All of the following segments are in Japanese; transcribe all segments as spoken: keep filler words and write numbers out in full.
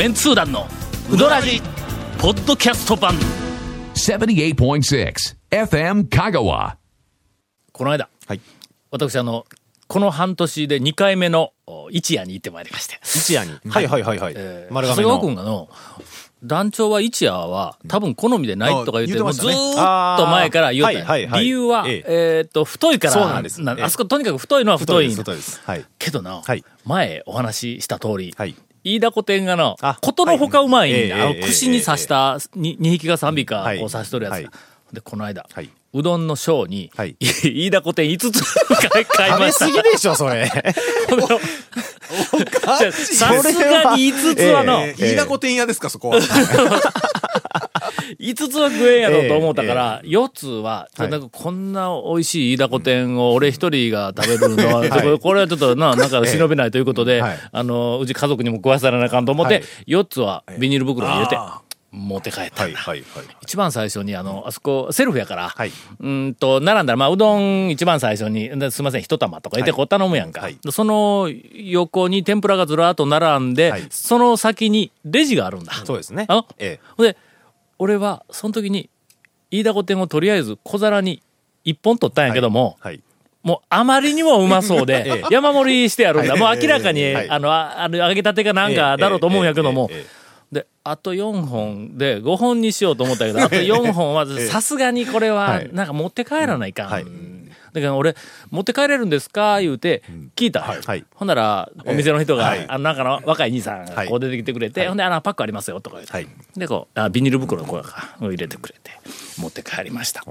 メンツー団のウドラジポッドキャスト版 ななじゅうはちてんろくエフエム 香川。この間、はい、私あのこの半年でにかいめの一夜に行ってまいりまして。一夜に、はいはいはいはい、えー、長谷川君がの団長は一夜は多分好みでないとか言って、うん、もうずっと前から言って、はいはい、理由は、ええー、っと太いから。そうなんです、ええ、あそことにかく太いのは太いん太いです、はい、けどな、はい、前お話しした通り、はい、飯田古典がな、ことのほかうまいんだ、はい、あの串に刺したにひきかさんびきかを刺しとるやつが、はいはい、でこの間、はい、うどんの賞に、はい、飯田古典いつつ買いました。食べ過ぎでしょそれ。さすがにいつつはの、えーえー、飯田古典屋ですかそこは。いつつは食えんやろうと思ったから、えーえー、よっつはなんかこんな美味しい飯田古典を俺一人が食べるのは、はい、これはちょっとな、なんか忍べないということで、えーはい、あのうち家族にも食わせられなあかんと思って、はい、よっつはビニール袋に入れて、はい持って帰った、はいはいはいはい、一番最初にあのあそこセルフやから、はい、うんと並んだら、まあ、うどん一番最初にすいません一玉とか言ってこう頼むやんか、はいはい、その横に天ぷらがずらっと並んで、はい、その先にレジがあるんだ。そうですね。あの、ええ、で俺はその時に飯田古典をとりあえず小皿に一本取ったんやけども、はいはい、もうあまりにもうまそうで山盛りしてやるんだ、ええ、もう明らかに、ええ、あのあの揚げたてかなんかだろうと思うんやけども、ええええええであとよんほんでごほんにしようと思ったけどあとよんほんはさすがにこれはなんか持って帰らないかん、はい、だから俺持って帰れるんですか言うて聞いた、はいはい、ほんならお店の人が、えー、あのなんかの若い兄さんがこう出てきてくれて、はい、ほんであのパックありますよとか言って、はい、でこうあビニール袋をこう入れてくれて持って帰りました。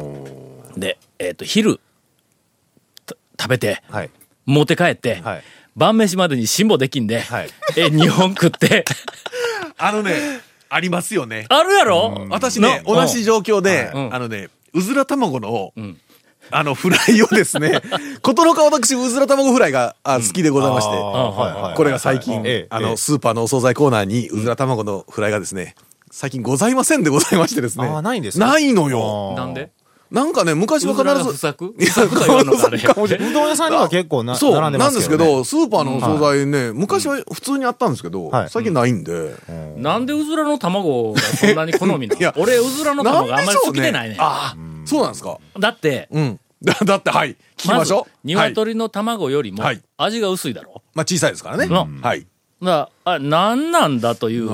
で、えー、と昼食べて、はい、持って帰って、はい、晩飯までに辛抱できんで、はい、えにほん食ってあのね、ありますよね。あるやろ、うん、私ね、同じ状況で、うん、あのね、うずら卵の、うん、あの、フライをですね、ことのか私、うずら卵フライが好きでございまして、うん、これが最近、ええ、あの、ええ、スーパーのお惣菜コーナーに、うずら卵のフライがですね、最近ございませんでございましてですね。あ、ないんですか？ないのよ。なんで？なんかね、昔は必ず。不作？いや、不作かもしれない。うどん屋さんには結構な、並んでますけどね。そう、なんですけど、スーパーのお惣菜ね、はい、昔は普通にあったんですけど、はい、最近ないんで、うんうん。なんでうずらの卵がそんなに好みなの？俺、うずらの卵があんまり好きでないね。ああ、そうなんですか。だって、うん。だって、はい。聞きましょう。鶏の卵よりも、味が薄いだろ。まあ、小さいですからね。うん、はい。だあ何なんだという、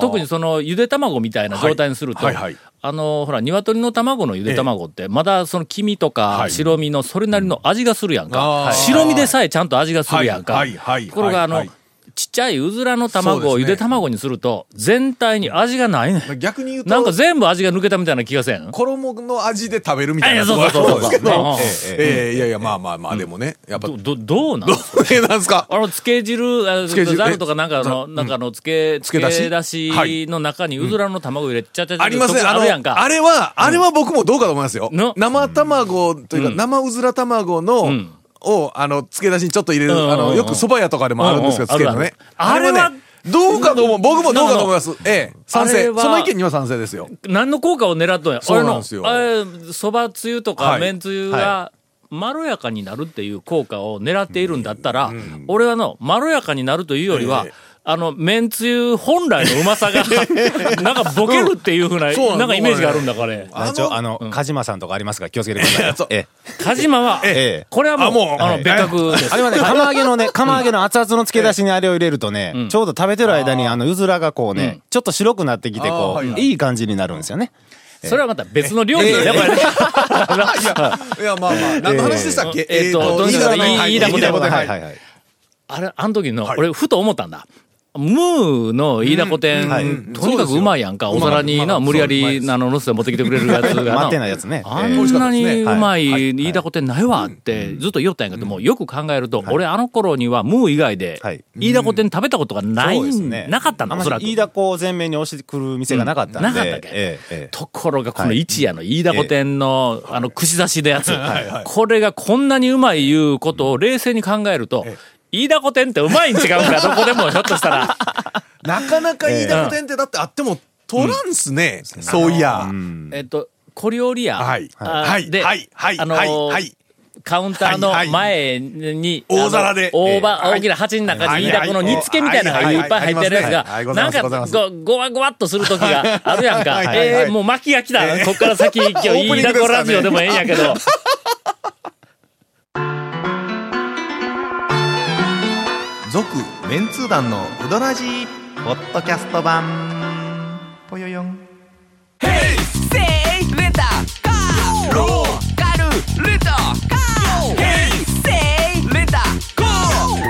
特にそのゆで卵みたいな状態にすると、はいはいはい、あのほら鶏の卵のゆで卵ってまだその黄身とか白身のそれなりの味がするやんか、はい、白身でさえちゃんと味がするやんか、ところがあの、はいはい、ちっちゃいうずらの卵をゆで卵にすると全体に味がないね。逆に言うとなんか全部味が抜けたみたいな気がせん？衣の味で食べるみたいな。そうそうそう。いやいや、まあまあまあ、でもね、やっぱどどうなん？どうなんすか？あのつけ汁、ざるとかなんかのなんかのつけつけだしの中にうずらの卵入れちゃちゃちゃ。ありますね。あるやんか。あれはあれは僕もどうかと思いますよ。生卵というか生うずら卵の。をあのつけ出しにちょっと入れる、うんうんうん、あのよく蕎麦屋とかでもあるんですけど、つけるのね、あれはね、どうかと思う。僕もどうかと思います。ええ、賛成。その意見には賛成ですよ。何の効果を狙っとんや。そうなんですよ。蕎麦つゆとかめんつゆが、はいはいまろやかになるっていう効果を狙っているんだったら、うんうん、俺はのまろやかになるというよりは、えー、あのめんつゆ本来のうまさがなんかボケるっていう風な、うん、なんかイメージがあるんだから、ね、あのあの、うん、梶間さんとかありますが気をつけてください。ええ、梶間は、ええ、これはもう、あもうあの、はい、別格です。あれはね、釜揚げのね、釜揚げの熱々のつけ出しにあれを入れるとね、うん、ちょうど食べてる間にあのうずらがこうね、うん、ちょっと白くなってきてこう、うん、いい感じになるんですよね。それはまた別の料理だよ、これね。いや、まあまあ、何の話でしたっけ？えっと、飯田古典。飯田古典。はいはいはい。あれ、あの時の、俺、ふと思ったんだ。ムーの飯田古典、とにかくうまいやんか。お皿にな、無理やり、あの、のせて持ってきてくれるやつが。待ってないやつね。あんなにうまい飯田古典ないわって、ずっと言おったんやけども、よく考えると、俺、あの頃にはムー以外で、飯田古典食べたことがない、なかったんだ、おそらく。飯田子を前面に押してくる店がなかったんで。なかったっけ。ところが、この一夜の飯田古典の、あの、串刺しのやつ。これがこんなにうまいいうことを冷静に考えると、飯田古典ってうまいに違うからどこでもひょっとしたらなかなか飯田古典ってだってあっても取らんすね、うん、そういや、うん、えっと小料理屋、はいはい、で、はいはい、あのーはいはい、カウンターの前に大皿で大きな鉢の中にいたこの煮付けみたいなのがいっぱい入ってるやつがなんかゴワゴワっとする時があるやんか。えもう巻きが来た。こっから先今日いいだこラジオでもええんやけど。続メンツー団のうどらじポッドキャスト版ぽよよん。ヘイセイレタカーローカルレタカーヘイセイレタカー。わ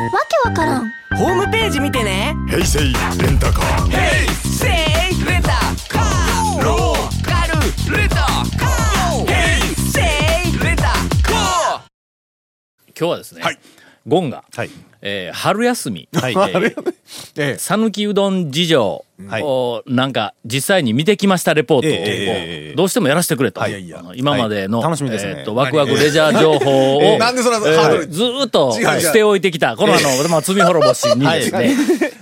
けわからん。ホームページ見てね。ヘイセイレンタカーヘイセイレタカーローカルレタカーヘイセイレタカー。今日はですね、はい、ゴンが、はいえー、春休み、さぬきうどん事情をなんか実際に見てきましたレポートを、えー、どうしてもやらせてくれと、はい、今までの、はい、楽しみですね、えー、とワクワクレジャー情報を、えーえー、ずーっとしておいてきたこのあの、まあ、罪滅ぼしにですね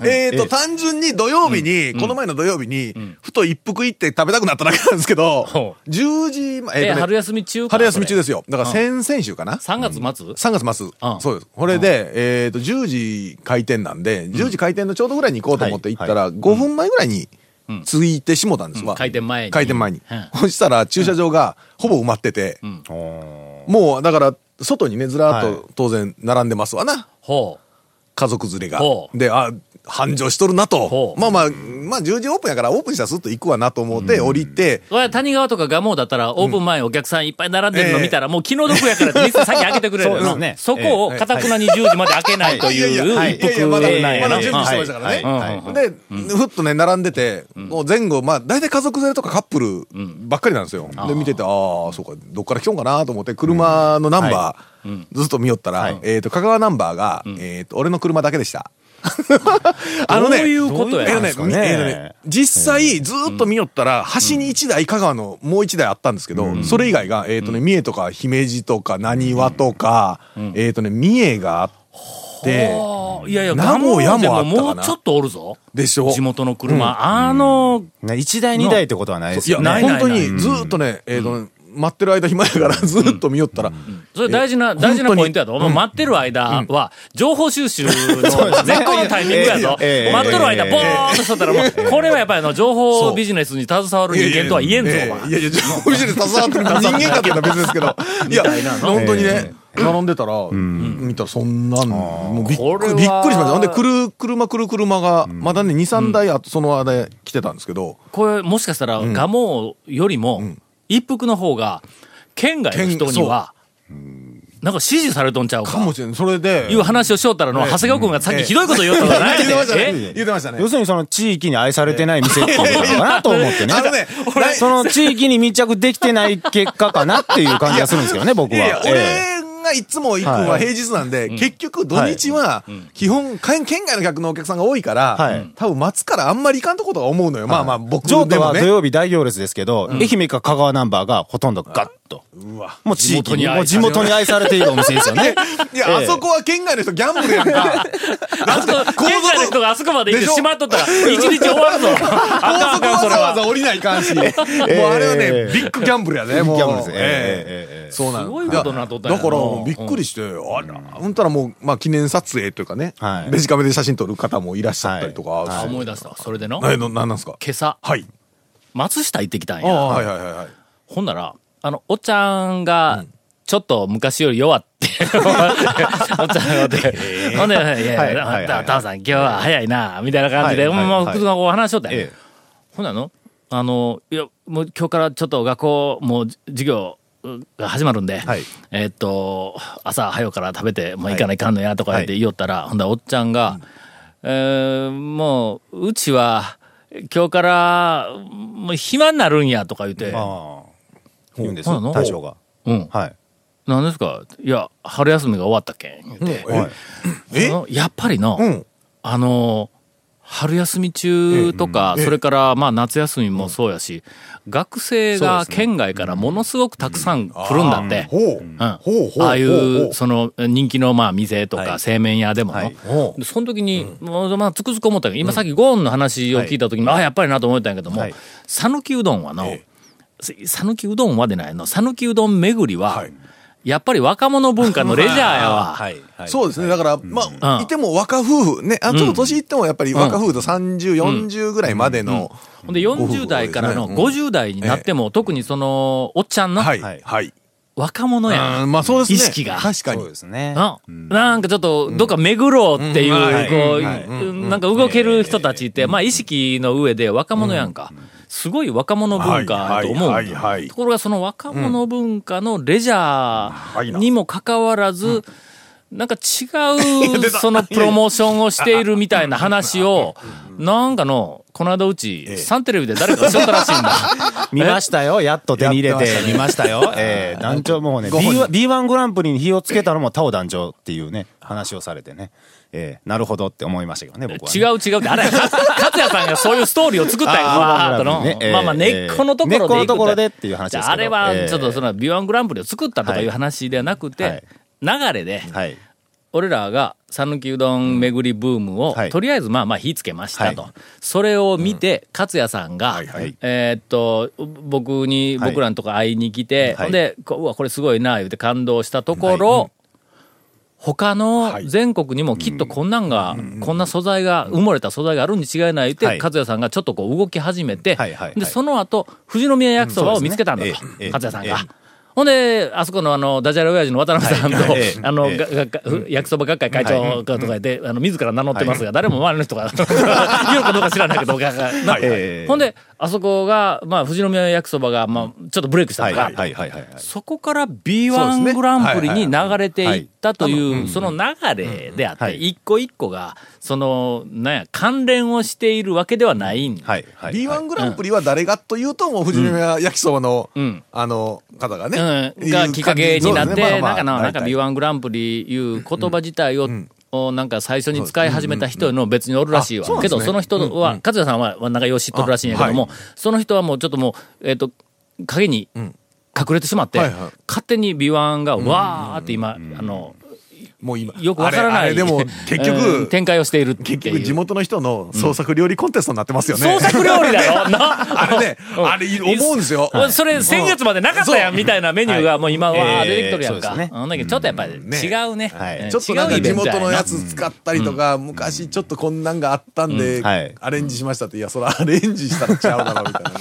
えーと単純に土曜日に、うん、この前の土曜日に、うん、ふと一服行って食べたくなっただけなんですけど、うん、じゅうじまえ、えーとね、春休み中か春休み中ですよ。だから先々週かな、うん、さんがつ末、うん、さんがつ末、うん、そうです。これで、うん、えーとじゅうじ開店なんでじゅうじ開店のちょうどぐらいに行こうと思って行ったら、うんはいはい、ごふんまえぐらいに着いてしもたんですわ、うん、開店前に開店前に、うん、そしたら駐車場がほぼ埋まってて、うん、もうだから外にねずらっと当然並んでますわな、はい、家族連れがであ繁盛しとるなと、まあまあまあじゅうじオープンやからオープンしたらすっと行くわなと思って降りて、うん、谷川とか蒲生だったらオープン前お客さんいっぱい並んでるの見たら、うんえー、もう気の毒やからって店先開けてくれるの そ,、ね、そこをかたくなにじゅうじまで開けないという一服なんやな。まだ準備してましたからね、はいはい、で、うん、ふっとね並んでて、うん、もう前後まあ大体家族連れとかカップルばっかりなんですよ、うん、で見ててああそうかどっから来ようかなと思って車のナンバー、うんはいうん、ずっと見よったら、はい、えーと香川ナンバーが、うん、えーと俺の車だけでした。あのね、どういうことやんすかね。えーとね、実際ずっと見よったら端にいちだい香川のもういちだいあったんですけど、うん、それ以外がえーとね三重とか姫路とか浪速とか、うん、えーとね三重があって、うん、いやいや名古屋もあったかな。でももうちょっとおるぞ。でしょ。地元の車、うん、あのいちだいにだいってことはないですよね。いや本当にずっとね、うん、えーとね待ってる間暇やからずっと見よったら、うんうん、それ大事な大事なポイントやと、うん、待ってる間は情報収集の絶好のタイミングやぞ、えーえー、待ってる間ボーンとしとったらもう、えー、これはやっぱりの情報ビジネスに携わる人間とは言えんぞ。いやいや、えー、いやいや情報ビジネス携わってる人間かっていうのは別ですけどいや本当にね、えー並んでたら、うん、見たらそんなんもう び, っびっくりしました。なんで来る車来る車が、うん、まだね に,さん 台、うん、その間来てたんですけど、これもしかしたら蒲生よりも、うん一服の方が県外の人にはなんか支持されとんちゃう か, かもしれん。それでいう話をしよったらの、はい、長谷川君がさっきひどいこと言おったじゃないで言ってましたね。要するにその地域に愛されてない店っていうのかなと思ってね。その地域に密着できてない結果かなっていう感じがするんですけどね僕は。いやいや俺がいつも行くのは平日なんで、はい、結局土日は基本県外の客のお客さんが多いから、はい、多分待つからあんまり行かんとことは思うのよ、はい、まあまあ僕でもね上都は土曜日大行列ですけど、うん、愛媛か香川ナンバーがほとんどガッとうわもう地域にもう地元に愛されているお店ですよねいや、えー、あそこは県外の人ギャンブルやんかあそこ県外の人があそこまで行ってしまっとったら一日終わるぞあそこわざわざ降りないかんし、えー、もうあれはねビッグギャンブルやねもうギャンブルです、えーえー、そうなんすごいことなっとったんやな。だからびっくりして、うん、あら、うんたらもう、まあ、記念撮影というかね、はい、デジカメで写真撮る方もいらっしゃったりとか、はいはい、思い出した。それでの、何なんですか。今朝、はい、松下行ってきたんや。あ、はいはいはいはい、ほんならあのおっちゃんが、うん、ちょっと昔より弱っておっちゃんで、えー、ほんでいや、はいはいはい、タオさん今日は早いなみたいな感じで、はいはいはい、もう僕がこう話しとったんや、えー、ほんなのあのいやもう今日からちょっと学校もう授業が始まるんで、はい、えー、っと朝早うから食べてもう行かないかんのやとか言って言おったら、はい、ほんだらおっちゃんが、うん、えー、もううちは今日からもう暇になるんやとか言って、あ言うんですよ大将が、うん、はい、なんですかいや春休みが終わったけん言って、うん、ええやっぱりの、うん、あの春休み中とか、それからまあ夏休みもそうやし、学生が県外からものすごくたくさん来るんだって。ああいうその人気のまあ店とか製麺屋でもの。その時にまあつくづく思ったけど、今さっきゴーンの話を聞いた時にああやっぱりなと思ったんやけども、讃岐うどんはの讃岐うどんはでないの讃岐うどん巡りはやっぱり若者文化のレジャーやわ。はいはい、そうですね。だから、まあ、うん、いても若夫婦ね、あ、ちょっと年いってもやっぱり若夫婦とさんじゅう、うん、よんじゅうぐらいまでの、うんうん。で、よんじゅう代からのごじゅう代になっても、うん、特にその、おっちゃんの、はいはい、若者やん。まあそうですね。意識が。確かに。そうですね。うん、なんかちょっと、どっか巡ろうっていう、うん、こう、なんか動ける人たちって、まあ意識の上で若者やんか。うんうん、すごい若者文化と思う、はいはいはいはい、ところがその若者文化のレジャーにもかかわらず、うんはいな、なんか違うそのプロモーションをしているみたいな話をなんかのこの間うちサンテレビで誰かがしとったらしいんだ。見ましたよ、やっと手に入れて見ましたよ。えー、団長もうね ビーワン グランプリに火をつけたのもタオ団長っていうね話をされてね。えー、なるほどって思いましたけどね、僕は、ね。違う違うって、あれ、勝也さんがそういうストーリーを作ったんや、わーっとの、ねえー。まあまあ、根っこのところで。根っこのところでっていう話ですけど。あれは、ちょっとその、ビーワン グランプリを作ったとかいう話ではなくて、はい、流れで、はい、俺らが讃岐うどん巡りブームを、はい、とりあえずまあまあ火つけましたと。はい、それを見て、勝也さんが、はいはい、えー、っと、僕に、僕らのとこ会いに来て、はい、で、うわ、これすごいな、言うて感動したところ、はいうん他の全国にもきっとこんなんが、はいうん、こんな素材が、埋もれた素材があるに違いないって、はい、勝也さんがちょっとこう動き始めて、はいはいはい、で、その後、富士宮焼きそばを見つけたんだと、うんねえー、勝也さんが。えーほんで、あそこのあの、ダジャレ親父の渡辺さんと、はいええ、あの、ええ、焼きそば学会会長とかで、はい、あの、自ら名乗ってますが、はい、誰も周りの人が、言うかどうか知らないけど、はい、ほんで、あそこが、まあ、富士宮焼きそばが、まあ、ちょっとブレイクしたとか、はいはいはい、そこから ビーワン グランプリに流れていったという、その流れであって、一個一個が、その、なんや、関連をしているわけではないん、はいはい、ビーワン グランプリは誰がというと、もう富士宮焼きそばの、うん、あの、方がね、うん、がきっかけになって、ねまあまあ、なんか ビーワン グランプリいう言葉自体を、うんうん、なんか最初に使い始めた人の別におるらしいわ、うんうん、けどその人は、うんうん、勝也さんはなんかよしっとるらしいんやけども、はい、その人はもうちょっともう、えー、と影に隠れてしまって、うんはいはい、勝手に ビーワン がわーって今、うんうん、あのもう今よくわからないでも結局展開をしているっていう結局地元の人の創作料理コンテストになってますよね、うん、創作料理だよなあれね、うん、あれ思うんですよ、はい、それ先月までなかったやんみたいなメニューがもう今は出てきとるやんか、えーそうですね、ちょっとやっぱり違う ね,、うん、ね、はい、ちょっとなんか地元のやつ使ったりとか、うん、昔ちょっとこんなんがあったんで、うんはい、アレンジしましたっていやそれアレンジしたらちゃうだろうみたいなね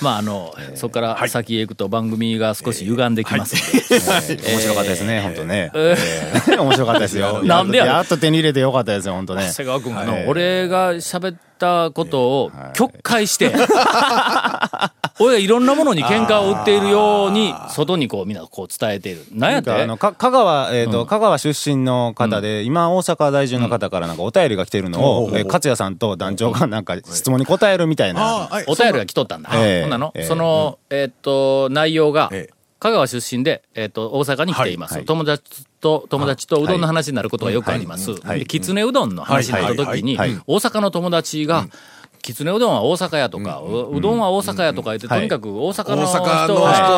まああの、えー、そこから先へ行くと番組が少し歪んできます、えーはいえー、面白かったですね本当ね、えー、面白かったですよなんでややっと手に入れてよかったですよ本当ね長谷川君が、えー、俺が喋ったことを曲解して、えーはい、俺がいろんなものに喧嘩を売っているように外にこうみんなこう伝えているなんやってなんかあのか香川、えーとうん、香川出身の方で、うん、今大阪在住の方からなんかお便りが来てるのを、うんえー、勝也さんと団長がなんか質問に答えるみたいな、はい、お便りが来とったんだ、えーなのえー、その、うん、えー、っと内容が、えー、香川出身で、えー、っと大阪に来ています、はいはい、友達と友達とうどんの話になることがよくあります、はいはい、できつねうどんの話になった時に、はいはいはい、大阪の友達が、うんきつねうどんは大阪やとか、うん、うどんは大阪やとか言って、うん、とにかく大阪の人は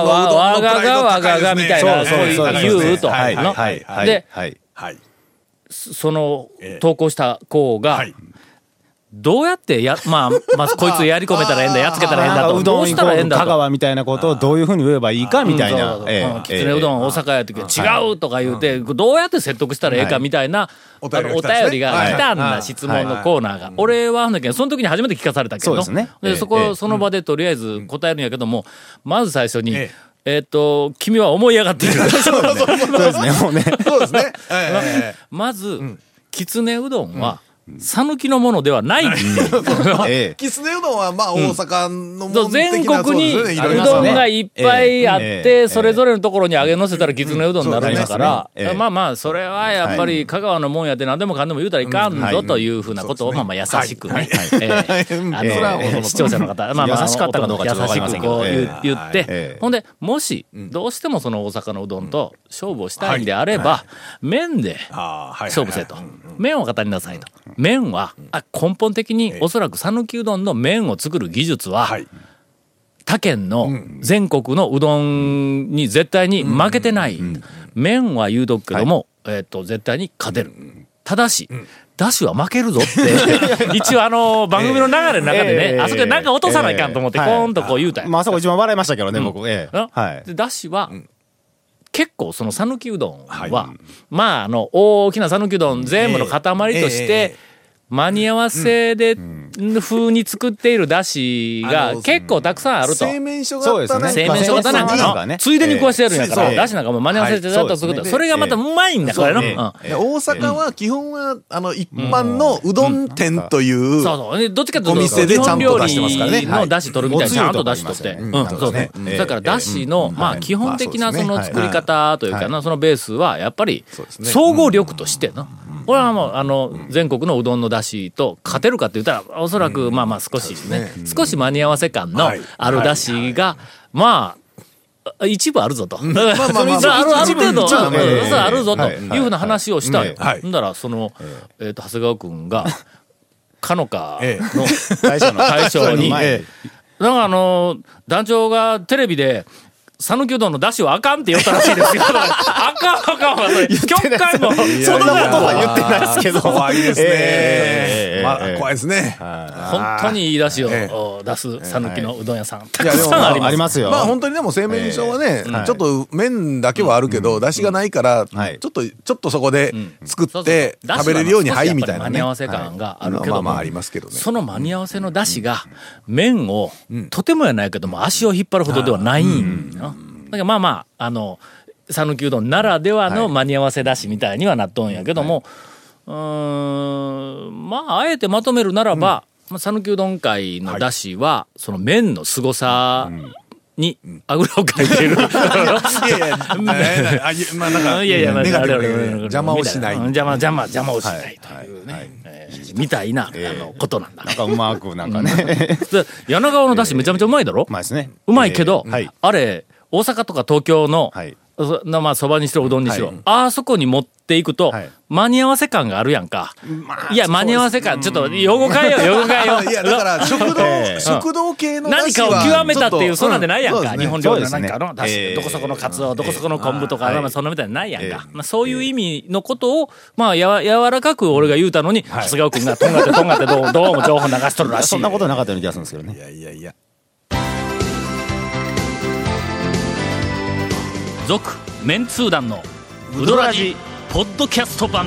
わががわががみたいなそう言うとでその投稿した子が、はいどうやってや、まあ、まずこいつやり込めたらええんだ、やっつけたらええんだと、うどんしたらええんだと。香川みたいなことをどういうふうに言えばいいかみたいな。きつねうどん大阪やって違うとか言うて、どうやって説得したらええかみたいな、はい、あのお便りが来たんだ、はい、質問のコーナーが。はい、俺は、ね、その時に初めて聞かされたけど、そうですね、でそこ、その場でとりあえず答えるんやけども、まず最初に、えええっ、ー、と君は思い上がっている。そうですね、もうね。そうですね。まず、うん、きつねうどんは、うんさぬきのものではないきつねうどんはまあ大阪のもの的な、うん、全国にうどんがいっぱいあってそれぞれのところに揚げのせたらきつねうどんになるんだから、うんうんね、まあまあそれはやっぱり香川のもんやで何でもかんでも言うたらいかんぞ、うん、というふうなことをまあまあ優しくね視聴者の方まあまあ優しかったかどうか優しくこう言って、えー、ほんでもしどうしてもその大阪のうどんと勝負をしたいんであれば、うんはいはい、麺で勝負せと麺を語りなさいと麺はあ根本的におそらく讃岐うどんの麺を作る技術は他県の全国のうどんに絶対に負けてない麺は言うとくけども、はい、えー、と絶対に勝てるただし、うんダシは負けるぞって一応あの番組の流れの中でね、えー、あそこでなんか落とさないかんと思ってコーンとこう言うたんや、えーはい、まあそこ一番笑いましたけどね、うん、僕、えーはい、でダシは結構その讃岐うどんは、はい、まああの大きな讃岐うどん全部の塊として間に合わせで風に作っているだしが結構たくさんあると、製麺所型なんかのついでに食わしてやるんやからだしなんかも間に合わせでだったとすると、それがまたうまいんだからの、うん、大阪は基本はあの一般のうどん店というお店でちゃんと出してますからね、のだし取るみたいにちゃんと出し取って、うん、そうね、だからだしのまあ基本的なその作り方というかな、そのベースはやっぱり総合力としてな、これはもうあの全国のうどんの出汁と勝てるかって言ったらおそらくまあまあ少しですね、少し間に合わせ感のある出汁がまあ一部あるぞと、ある程度あるぞというふうな話をしたよ。んだらそのえと長谷川君がかのかの対象になんかあの団長がテレビで讃岐うどんの出汁はあかんって言ったらしいですけど、あかんあかんはそれ極端もそのことは言ってないですけど、怖いですね、えーえーまあ、怖いですね、本当にいい出汁を出す讃岐のうどん屋さん、えー、たくさんあります、 ありますよ、まあ、本当にでも製麺所はね、えー、ちょっと麺だけはあるけど、うん、出汁がないから、うん、ちょっとちょっとそこで作って食べれるように、はいみたいなね、間に合わせ感があるけども、その間に合わせの出汁が麺を、うん、とてもやないけども足を引っ張るほどではないんだよ。だからまあまああの讃岐うどんならではの間に合わせだしみたいにはなっとんやけども、はい、うーんまああえてまとめるならば、讃岐うどん界のだしは、はい、その麺のすごさ、うんにあぐらをかいている。いやいや、まあなんかネガティブで邪魔をしない、邪魔邪魔邪魔をしないというね、みたいなあのことなんだ。なんかうまくなんかね。柳川の出汁めちゃめちゃうまいだろ。うまいですね。うまいけど、あれ大阪とか東京のまあそばにしろうどんにしろ、あそこに持っていくと間に合わせ感があるやんか。いや間に合わせ感ちょっと用語変えよう用語変えよう。いやだから食堂食堂系の何かを極めたっていうそんなんでないやんか。日本料理の何かのだし、どこそこのカツオ、どこそこの昆布とかそんなみたいなないやんか。まあそういう意味のことをまあや柔らかく俺が言うたのに長谷川君がとんがってとんがってどうどうも情報流しとるらしい。そんなことなかったような気がするんですけどね。いやいやいや。続メンツー団のウドラジポッドキャスト版。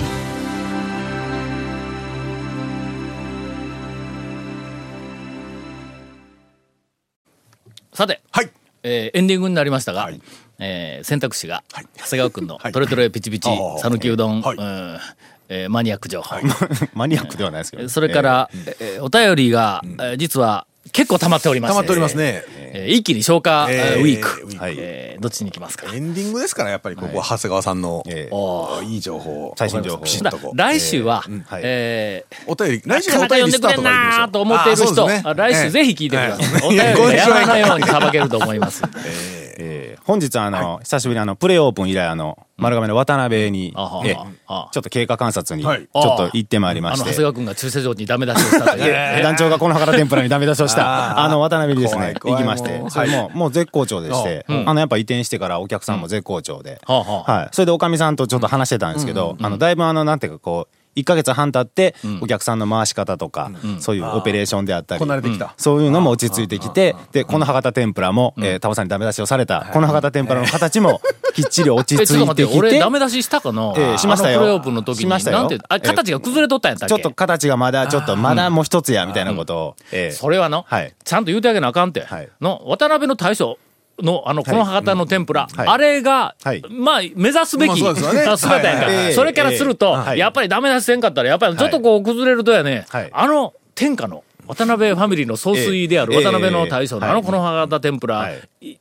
さて、はいえー、エンディングになりましたが、はいえー、選択肢が、はい、長谷川君のトレトレピチピチ讃岐うどん、はいうんえー、マニアック情報、はい、マニアックではないですけど、ねえー、それから、えー、お便りが、うんえー、実は結構溜まっておりまして、溜まっておりますね。えー、一気に消化、えー、ウィーク、えーはいえー、どっちに行きますか。エンディングですからやっぱりここは長谷川さんの、えー、いい情報、最新情報、ピシッとこう。来週は、えーうんはいえー、お便り、来週はお便りスタートがいいんですよ。なかなか読んでくれんなーと思っている人、ねえー、来週ぜひ聞いてください。お便り山のようにさばけると思います。えーえー、本日はあの、はい、久しぶりにあのプレオープン以来あの丸亀の渡辺に、うんえー、あちょっと経過観察にちょっと行ってまいりまして、あの長谷川君が駐車場にダメ出しをしたという、えー、団長がこの原天ぷらにダメ出しをしたあの渡辺にですね行きまして、それももう絶好調でして、うん、あのやっぱ移転してからお客さんも絶好調で、うんはい、それでおかみさんとちょっと話してたんですけど、うんうんうん、あのだいぶあのなんていうかこういっかげつはん経ってお客さんの回し方とか、うん、そういうオペレーションであったり、うん、そういうのも落ち着いてきて、でこの博多天ぷらも、うんえー、タモさんにダメ出しをされた、はい、この博多天ぷらの形もきっちり落ち着いてきて、えー、ちょっと待って俺ダメ出ししたかな、えー、しましたよ。プレオープンの時にしましたよ。なんてあ形が崩れとったんやったっけ、えー、ちょっと形がまだちょっとまだもう一つやみたいなことを、えー、それはの、はい、ちゃんと言うてあげなあかんって、はい、の渡辺の大将のあのこの博多の天ぷら、はい、あれが、はい、まあ目指すべき姿やんか。それからすると、はい、やっぱりダメ出しせんかったらやっぱりちょっとこう崩れるとやね、はい、あの天下の渡辺ファミリーの総帥である渡辺の大将のあのこの博多天ぷら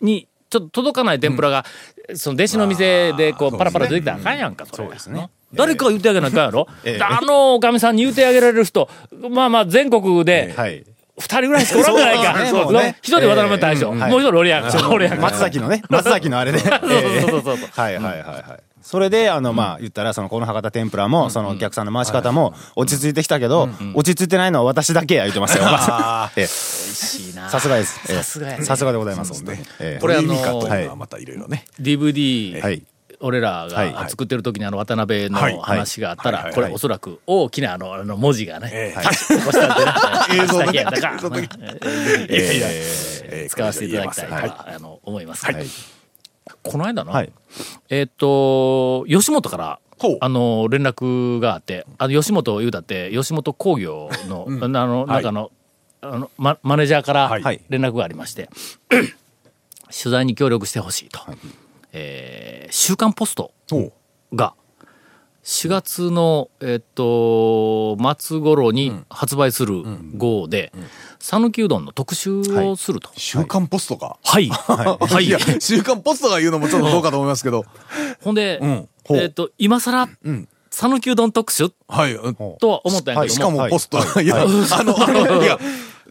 にちょっと届かない天ぷらが、うん、その弟子の店でこうパラパラ出てきたらあかんやんか。そうですね。誰か言ってあげなきゃやろ、えー、あのおかみさんに言ってあげられる人まあまあ全国で、えーはいふたりぐらいしかおらんじゃないか。ひとり渡辺大将、えーうんはい、もうひとり俺やから松崎のね松崎のあれでそうそうそうそうはいはいはいはい。それであのまあ言ったらそのこの博多天ぷらもそのお客さんの回し方も落ち着いてきたけど、落ち着いてないのは私だけや言ってますよ。あ、ええ、さすがです。さすがやね。さすがでございます。これあのディーブイディー、はい俺らが作ってる時にあの渡辺の話があったらこれおそらく大きなあのあの文字がねパッとしたってな映像だけだから使わせていただきたいと思います。はい、この間の、はい、えっと吉本からあの連絡があって、あの吉本言うたって吉本興業の、うん、あの中の、はい、あの マ, マネージャーから連絡がありまして、はい、取材に協力してほしいと、はい、えー、週刊ポストがしがつの、えっと、末頃に発売する号で讃岐うどんの特集をすると、はい、週刊ポストがはい、はい、いや週刊ポストが言うのもちょっとどうかと思いますけどほんで、うん、ほえっと今更、うん讃岐うどん特集、はい、とは思ったんやけども、はい、しかもポスト、はい、いや、はい、あの、あの、いや、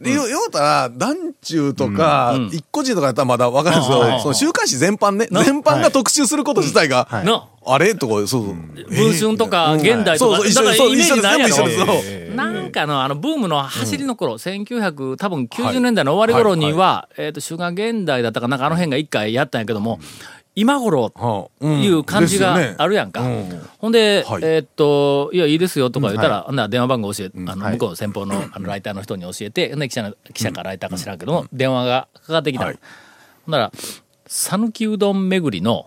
言うたら、団中とか、うん、一個人とかやったらまだ分かるんですけど、うん、その週刊誌全般ね、全般が特集すること自体が、はいはい、あれとか、そうそう。文春とか、現代とか、だからイメージないやろ。なんかの、あの、ブームの走りの頃、うん、せんきゅうひゃく、多分きゅうじゅうねんだいの終わり頃には、はいはいはい、えっと、週刊現代だったかなんかあの辺が一回やったんやけども、今頃いう感じがあるやんか、はあうんねうん、ほんで、はい、えー、っといやいいですよとか言ったら、うんはい、電話番号教え、うん、あの向こうの先方 の,、うん、あのライターの人に教えて、うん、記, 者の記者かライターか知らんけども、うん、電話がかかってきた、はい、ほんなら讃岐うどん巡りの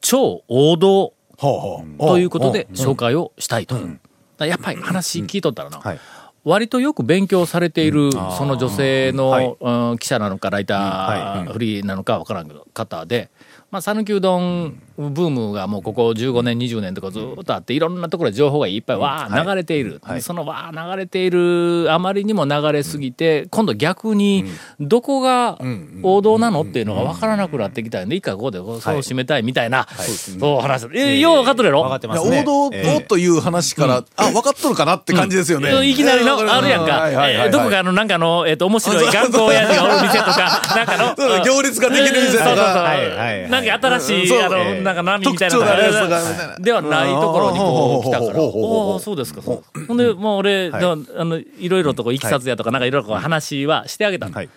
超王道、うん、ということで紹介をしたいと、うん、やっぱり話聞いとったらな、うんはい、割とよく勉強されている、うん、その女性の、うんはい、記者なのかライター、うんはい、フリーなのか分からんけど方でまあ、讃岐うどんブームがもうここじゅうごねんにじゅうねんとかずっとあっていろんなところで情報がいっぱいわー流れている、はい、そのわー流れているあまりにも流れすぎて今度逆にどこが王道なのっていうのが分からなくなってきたんで一回ここでそう締めたいみたいな、はい、そう話す、はい、えー、よう分かっとるやろ、分かってますね、王道という話から、うん、あ分かっとるかなって感じですよね、うん、いきなりのあるやんか、えーはいはいはい、どこかのなんかの、えー、と面白い頑固親父がおる店とかなんかの行列ができる店とかなんか新しい、うん、あの、えー、なんか波みたいなのがではないところにこう来たから、ああそうですか、そうです。ほんでもう俺、はい、あのいろいろとこういきさつやとかなんかいろいろ話はしてあげたんで、はい、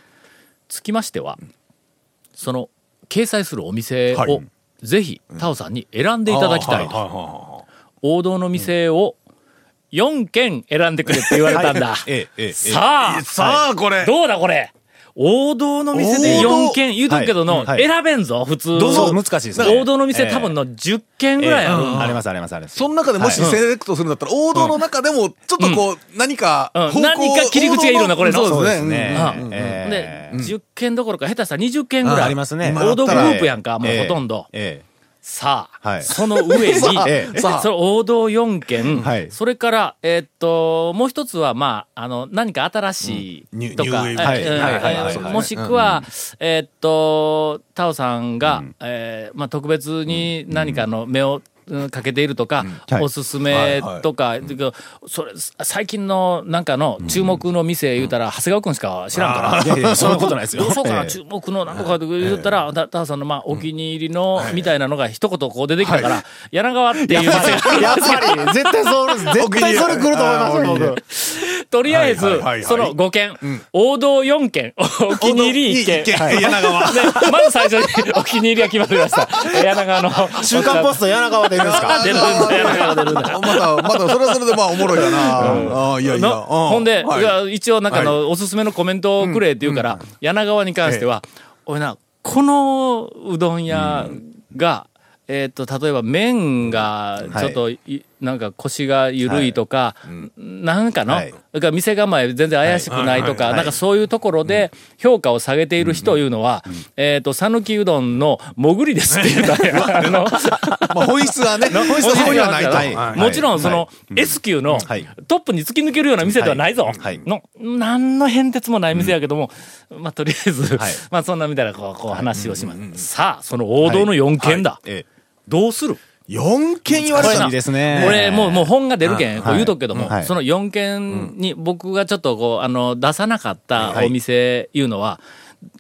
つきましてはその掲載するお店をぜひタオさんに選んでいただきたいと、はい、王道の店をよんけん選んでくれって言われたんだ、はいええええ、さあ、さあこれどうだこれ王道の店でよんけん言うとくけどの、はい、選べんぞ普通そう難しいですね王道の店、えー、多分のじゅっけんぐらいある、えーうん、ありますありますありますその中でもしセレクトするんだったら、はい、王道の中でもちょっとこう、うん、何か方向、うん、何か切り口がいるなこれのそうですね、うんうんえー、でじゅっけんどころか下手したらにじゅっけんぐらいありますね王道グループやんかもうほとんど、えーえーさあ、はい、その上に、ええ、その王道よんけん、はい、それから、えー、っともう一つは、まあ、あの何か新しいとかもしくは、うん、えー、っとタオさんが、うんえーまあ、特別に何かの目をかけているとか、うんはい、おすすめとか、はいはいうん、それ最近のなんかの注目の店言うたら、うん、長谷川くんしか知らんから、いやいやそんなことないですよ。そうかな、えー、注目のなんとか言ったら、えー、タオさんのまあお気に入りの、うん、みたいなのが一言こう出てきたから、はい、柳川っていう店がやっぱり絶対そう絶対それ来ると思います。とりあえず、はいはいはいはい、そのごけん、うん、王道よんけん、お気に入りいっけん、はい、柳川でまず最初にお気に入りが決まりました柳川の週刊ポスト柳川でいいですか出るんだ柳川出るんだまだまだそれはそれでまあおもろいだな、うん、あいやいやほんで、はい、一応なんかのおすすめのコメントをくれって言うから、はい、柳川に関しては、ええ、おいなこのうどん屋が、うんえー、と例えば麺がちょっと、はい、なんか腰が緩いとか、はい、なんかの、はい、か店構え全然怪しくないとか、はい、なんかそういうところで評価を下げている日というのは、うんうんえー、と讃岐うどんの潜りですっていうか、うんまあ、本質はね本質はそういうのはないと、はい、もちろんその、はい、S 級のトップに突き抜けるような店ではないぞ、はい、の何の変哲もない店やけども、うんまあ、とりあえず、はいまあ、そんなみたいなこう、こう話をします、はいうん、さあその王道のよんけんだ、はいはいえーどうするよんけん言われたらいいですね。これもう、もう本が出るけん、こう言うとくけども、はい、そのよんけんに僕がちょっとこう、あの、出さなかったお店いうのは、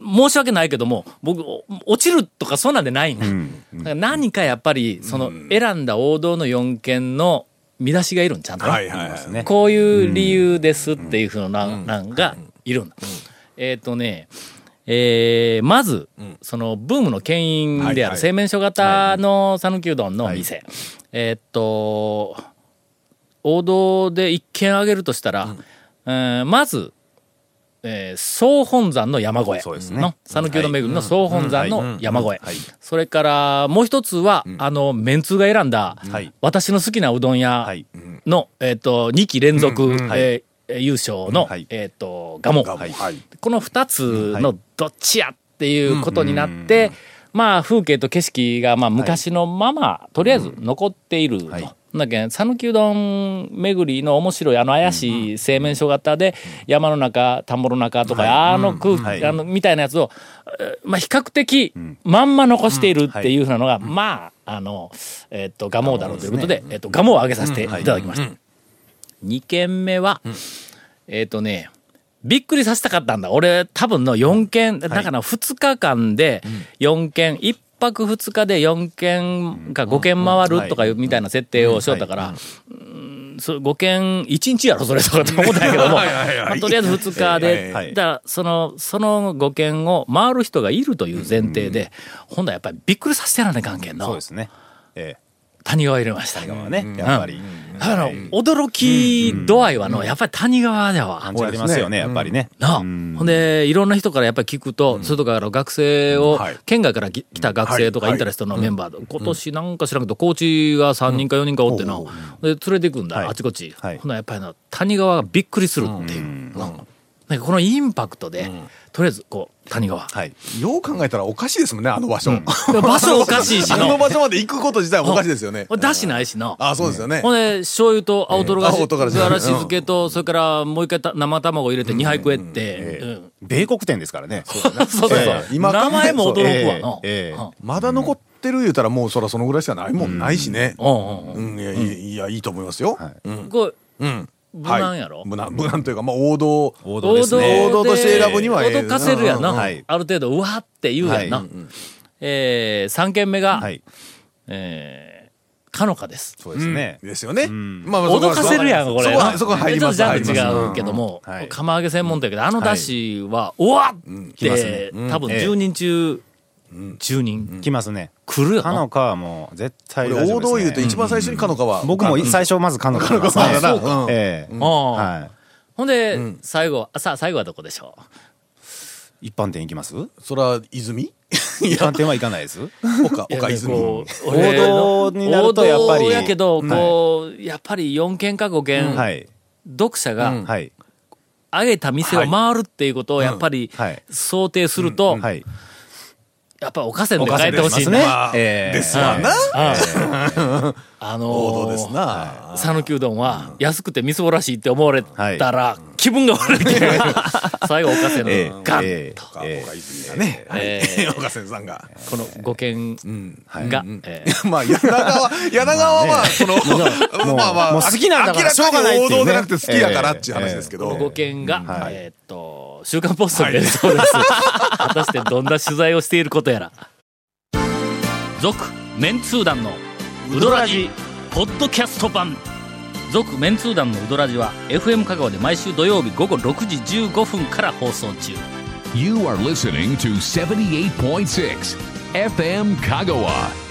申し訳ないけども、僕、落ちるとかそうなんでないんだ。うんうん、だから何かやっぱり、その選んだ王道のよんけんの見出しがいるんちゃんと、ねはいはい。こういう理由ですっていうふうな、うん、なんがいるんだ。うん、えっ、ー、とね、えー、まず、うん、そのブームの牽引である製麺所型の讃岐うどんの店、はいはい、えー、っと王道で一軒挙げるとしたら、うんえー、まずえー、総本山の山越えの讃岐うどん巡りの総本山の山越え、それからもう一つは、うん、あのメンツが選んだ、はい、私の好きなうどん屋の、はい、えー、とにき連続、うんうん、えー、優勝の、はい、えー、とガモ、はい、このふたつのどっちやっていうことになって、はい、まあ、風景と景色がまあ昔のまま、はい、とりあえず残っていると。はい、だけど讃岐うどん巡りの面白いあの怪しい製麺所型で山の中田んぼの中とか、はい、あの空、はい、あのみたいなやつを、まあ、比較的まんま残しているっていうふうなのが、うん、はい、まああのえっ、ー、と蒲生だろうということで、えっ、ー、と蒲生を挙げさせていただきました。に軒目は、うん、えっ、ー、とねびっくりさせたかったんだ俺多分のよん軒だからふつかかんでよん軒いっぽんいっぱくふつかでよん軒かご軒回るとかみたいな設定をしよったから、ご軒いちにちやろそれとかと思ったんやけども、まあとりあえずふつかでだそのそのご軒を回る人がいるという前提で、ほんだやっぱりびっくりさせてやらない関係のそうですね、ええ、谷川入れました。谷川ね、うん、やっぱり、うん、あの驚き度合いはの、うん、やっぱり谷川では感じありますよね、やっぱりね。なあ、うん、ほんでいろんな人からやっぱり聞くと、うん、それとかあの学生を、はい、県外から来た学生とか、はい、インタレストのメンバー、はい、今年なんか知らんけどコーチがさんにんかよにんかおってな、うん、で連れていくんだ、はい、あちこち、はい、ほんなやっぱりな谷川がびっくりするっていう、うん、なんかなんかこのインパクトで、うん、とりあえずこう谷川、はい、よう考えたらおかしいですもんね、あの場所、うん、場所おかしいしのあの場所まで行くこと自体もおかしいですよね、うん、だしないしの、あ、そうですよね、ほんで醤油と青とろがし、えー、ずわらし漬けと、うん、それからもう一回た生卵入れてにはい食えって、うん、えー、うん、米国店ですからね、そうそうそう、えー、今名前も驚くわな、えーえー、まだ残ってる言うたらもうそらそのぐらいしかないもんないしね、うん、いやいいと思いますよ、はい、うん、こう、うん、無難やろ、はい、無難、無難というか、まあ、王道王道ですね、王道として選ぶには驚かせるやな、うん、はい、ある程度うわって言うやな、はい、えー、さん軒目が、はい、えー、かのかです。そうですね、うん、ですよね、うん、まあ、驚かせるやんこれ、そこはそこ入ります、ちょっとジャンル違うけども、うん、はい、釜揚げ専門店だけどあのだしはうわって、うん、多分じゅうにん中、うん、じゅうにん来ますね、来るよな。かのかはもう絶対大丈夫ですね。王道言うと一番最初にかのかは、うんうん、僕も最初まずかのかですね。あ、そうか、えー、うん、はい、ほんで、うん、最後、さあ最後はどこでしょう。一般店行きます？それは泉？一般店は行かないです。岡岡泉。王道になるとやっぱり王道やけど、こう、はい、やっぱりよん軒かご軒、うん、はい、読者が、うん、はい、上げた店を回るっていうことをやっぱり、はい、うん、はい、想定すると。うん、うん、はい、やっぱおかせんで帰ってほしいね。ですわな。あのー、讃岐うどんは安くてみすぼらしいって思われたら気分が悪いけど、最後おかせんのガッと。おかせんさんが。このご軒が。まあ、柳川、柳川はその、まあまあ、好きなんだからしょうがないっていうね。明らかに王道じゃなくて好きやからっていう話ですけど。ご軒が、えっと、週刊ポストの連想です、はい、果たしてどんな取材をしていることやら。続メンツー団のウドラジポッドキャスト版。続メンツー団のウドラジは エフエム 香川で毎週土曜日午後ろくじじゅうごふんから放送中。 You are listening to ななじゅうはちてんろく エフエム 香川。